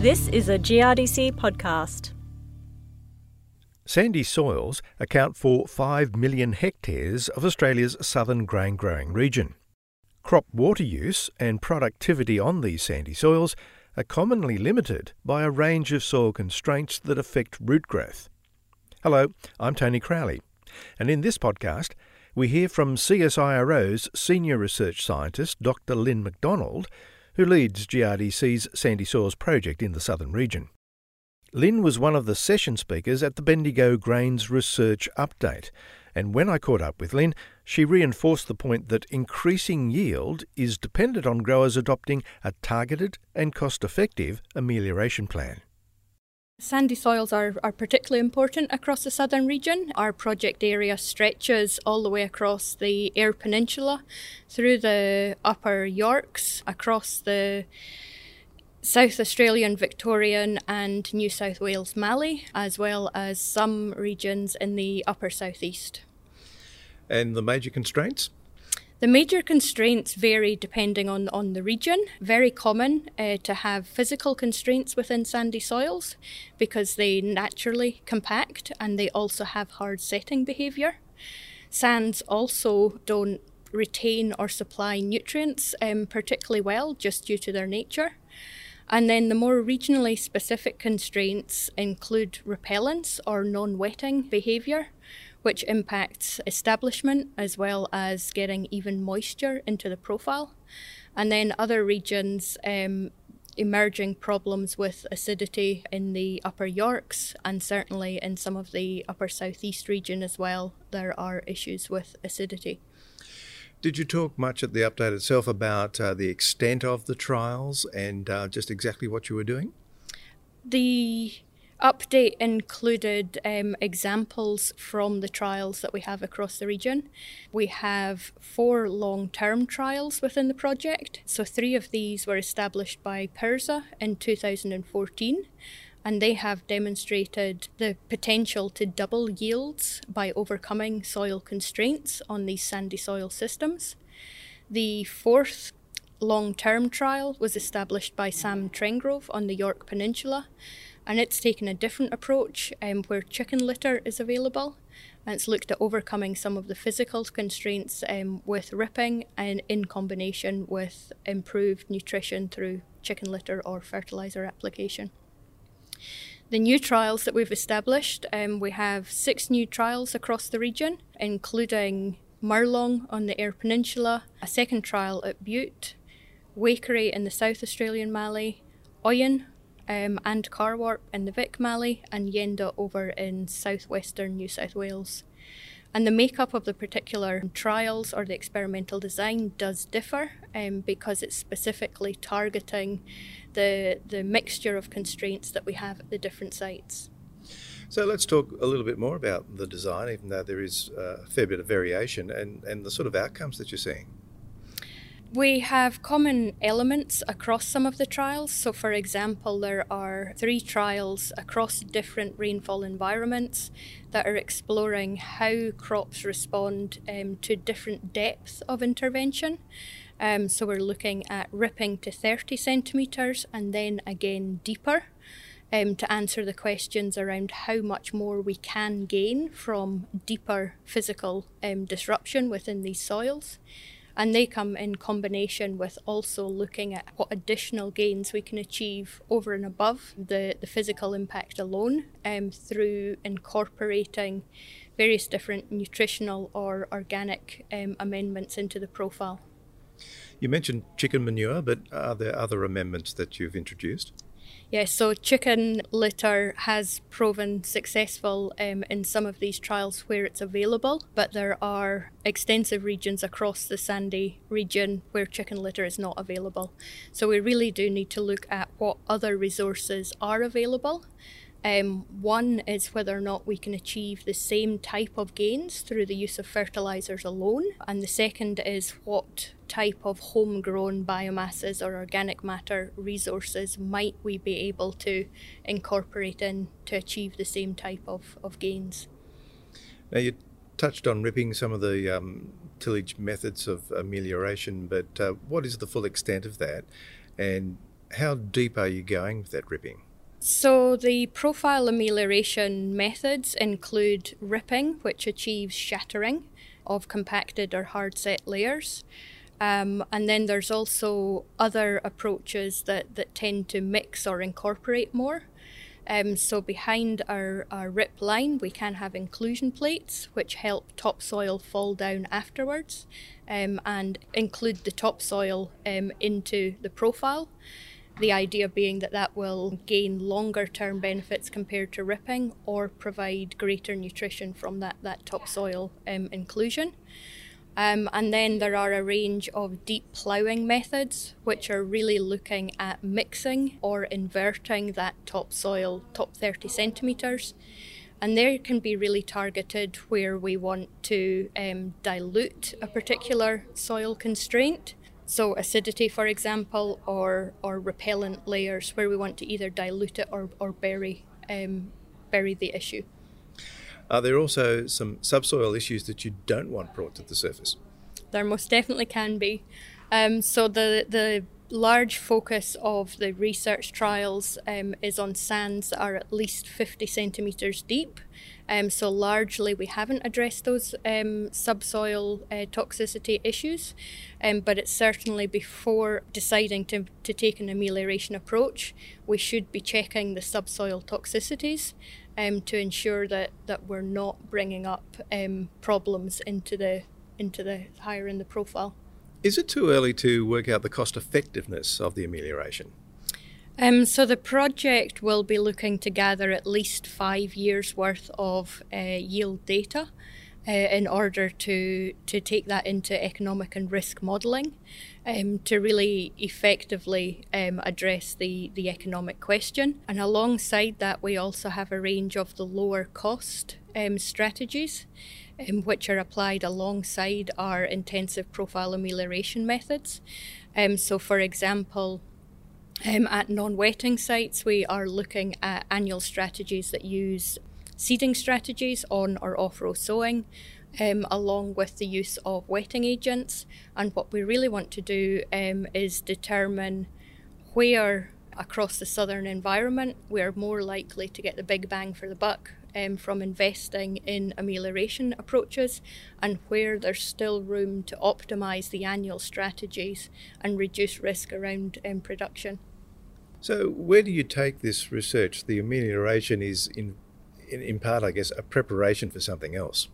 This is a GRDC podcast. Sandy soils account for 5 million hectares of Australia's southern grain-growing region. Crop water use and productivity on these sandy soils are commonly limited by a range of soil constraints that affect root growth. Hello, I'm Tony Crowley, and in this podcast we hear from CSIRO's Senior Research Scientist Dr Lynn MacDonald, who leads GRDC's Sandy Soils project in the southern region. Lynn was one of the session speakers at the Bendigo Grains Research Update, and when I caught up with Lynn, she reinforced the point that increasing yield is dependent on growers adopting a targeted and cost-effective amelioration plan. Sandy soils are particularly important across the southern region. Our project area stretches all the way across the Eyre Peninsula, through the Upper Yorks, across the South Australian, Victorian and New South Wales Mallee, as well as some regions in the Upper Southeast. And the major constraints? The major constraints vary depending on the region. Very common to have physical constraints within sandy soils because they naturally compact and they also have hard setting behaviour. Sands also don't retain or supply nutrients particularly well just due to their nature. And then the more regionally specific constraints include repellence or non-wetting behaviour, which impacts establishment as well as getting even moisture into the profile. And then other regions, emerging problems with acidity in the Upper Yorks, and certainly in some of the Upper Southeast region as well, there are issues with acidity. Did you talk much at the update itself about the extent of the trials and just exactly what you were doing? The update included examples from the trials that we have across the region. We have 4 long-term trials within the project. So 3 of these were established by PIRSA in 2014, and they have demonstrated the potential to double yields by overcoming soil constraints on these sandy soil systems. The 4th long-term trial was established by Sam Trengrove on the York Peninsula, and it's taken a different approach where chicken litter is available, and it's looked at overcoming some of the physical constraints with ripping and in combination with improved nutrition through chicken litter or fertiliser application. The new trials that we've established, we have 6 new trials across the region, including Merlong on the Eyre Peninsula, a 2nd trial at Bute, Wakerie in the South Australian Mallee, Ouyen and Carwarp in the Vic Mallee, and Yenda over in southwestern New South Wales. And the makeup of the particular trials or the experimental design does differ because it's specifically targeting the mixture of constraints that we have at the different sites. So let's talk a little bit more about the design, even though there is a fair bit of variation and the sort of outcomes that you're seeing. We have common elements across some of the trials. So for example, there are 3 trials across different rainfall environments that are exploring how crops respond to different depths of intervention. So we're looking at ripping to 30 centimetres and then again deeper to answer the questions around how much more we can gain from deeper physical disruption within these soils. And they come in combination with also looking at what additional gains we can achieve over and above the physical impact alone through incorporating various different nutritional or organic amendments into the profile. You mentioned chicken manure, but are there other amendments that you've introduced? Yes, so chicken litter has proven successful in some of these trials where it's available, but there are extensive regions across the sandy region where chicken litter is not available. So we really do need to look at what other resources are available. One is whether or not we can achieve the same type of gains through the use of fertilisers alone, and the second is what type of homegrown biomasses or organic matter resources might we be able to incorporate in to achieve the same type of gains. Now you touched on ripping some of the tillage methods of amelioration, but what is the full extent of that, and How deep are you going with that ripping? So the profile amelioration methods include ripping, which achieves shattering of compacted or hard-set layers. And then there's also other approaches that tend to mix or incorporate more. So behind our rip line, we can have inclusion plates, which help topsoil fall down afterwards and include the topsoil into the profile. The idea being that will gain longer term benefits compared to ripping or provide greater nutrition from that topsoil inclusion. And then there are a range of deep ploughing methods, which are really looking at mixing or inverting that topsoil top 30 centimetres. And they can be really targeted where we want to dilute a particular soil constraint. So acidity, for example, or repellent layers, where we want to either dilute it or bury the issue. Are there also some subsoil issues that you don't want brought to the surface? There most definitely can be. So the large focus of the research trials is on sands that are at least 50 centimetres deep. So largely we haven't addressed those subsoil toxicity issues, but it's certainly before deciding to take an amelioration approach, we should be checking the subsoil toxicities to ensure that we're not bringing up problems into the higher in the profile. Is it too early to work out the cost effectiveness of the amelioration? So the project will be looking to gather at least 5 years worth of yield data in order to take that into economic and risk modelling to really effectively address the economic question. And alongside that, we also have a range of the lower cost strategies which are applied alongside our intensive profile amelioration methods. So for example, at non-wetting sites, we are looking at annual strategies that use seeding strategies on or off-row sowing, along with the use of wetting agents. And what we really want to do is determine where across the southern environment we're more likely to get the big bang for the buck from investing in amelioration approaches, and where there's still room to optimise the annual strategies and reduce risk around production. So where do you take this research? The amelioration is in part, I guess, a preparation for something else.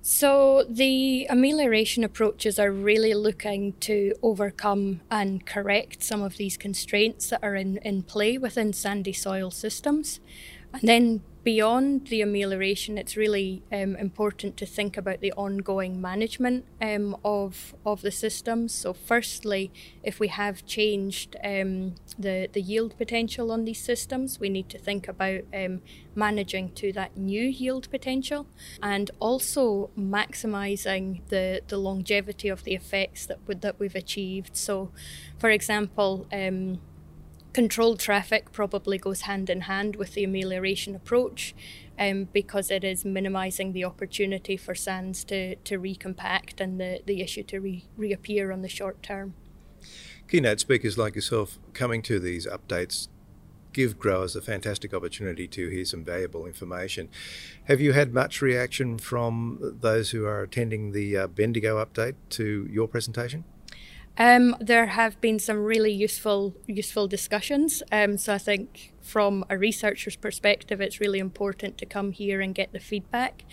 So the amelioration approaches are really looking to overcome and correct some of these constraints that are in play within sandy soil systems. And then beyond the amelioration, it's really important to think about the ongoing management of the systems. So firstly, if we have changed the yield potential on these systems, we need to think about managing to that new yield potential and also maximising the longevity of the effects that we've achieved. So, for example, controlled traffic probably goes hand in hand with the amelioration approach because it is minimising the opportunity for sands to recompact and the issue to reappear on the short term. Keynote speakers like yourself coming to these updates give growers a fantastic opportunity to hear some valuable information. Have you had much reaction from those who are attending the Bendigo update to your presentation? There have been some really useful discussions. So I think from a researcher's perspective, it's really important to come here and get the feedback,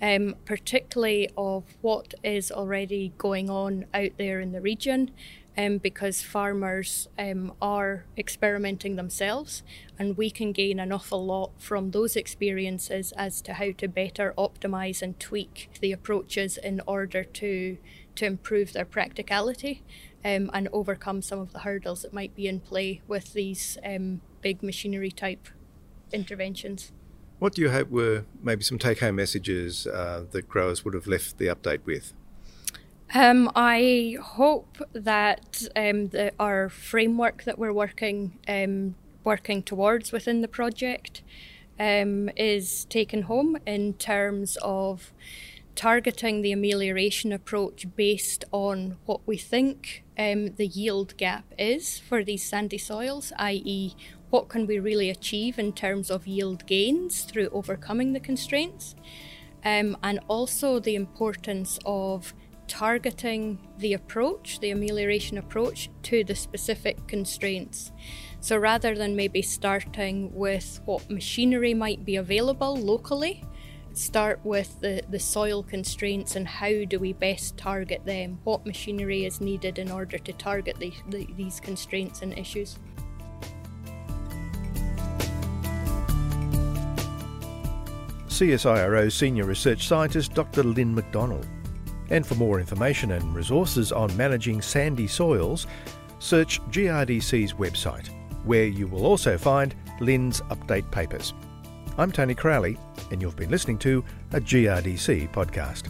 particularly of what is already going on out there in the region, because farmers are experimenting themselves, and we can gain an awful lot from those experiences as to how to better optimise and tweak the approaches in order to improve their practicality and overcome some of the hurdles that might be in play with these big machinery type interventions. What do you hope were maybe some take-home messages that growers would have left the update with? I hope that our framework that we're working towards within the project is taken home in terms of targeting the amelioration approach based on what we think the yield gap is for these sandy soils, i.e. what can we really achieve in terms of yield gains through overcoming the constraints, and also the importance of targeting the approach, the amelioration approach, to the specific constraints. So rather than maybe starting with what machinery might be available locally, start with the soil constraints and how do we best target them, what machinery is needed in order to target these constraints and issues. CSIRO Senior Research Scientist Dr. Lynn MacDonald. And for more information and resources on managing sandy soils, search GRDC's website, where you will also find Lynn's update papers. I'm Tony Crowley, and you've been listening to a GRDC podcast.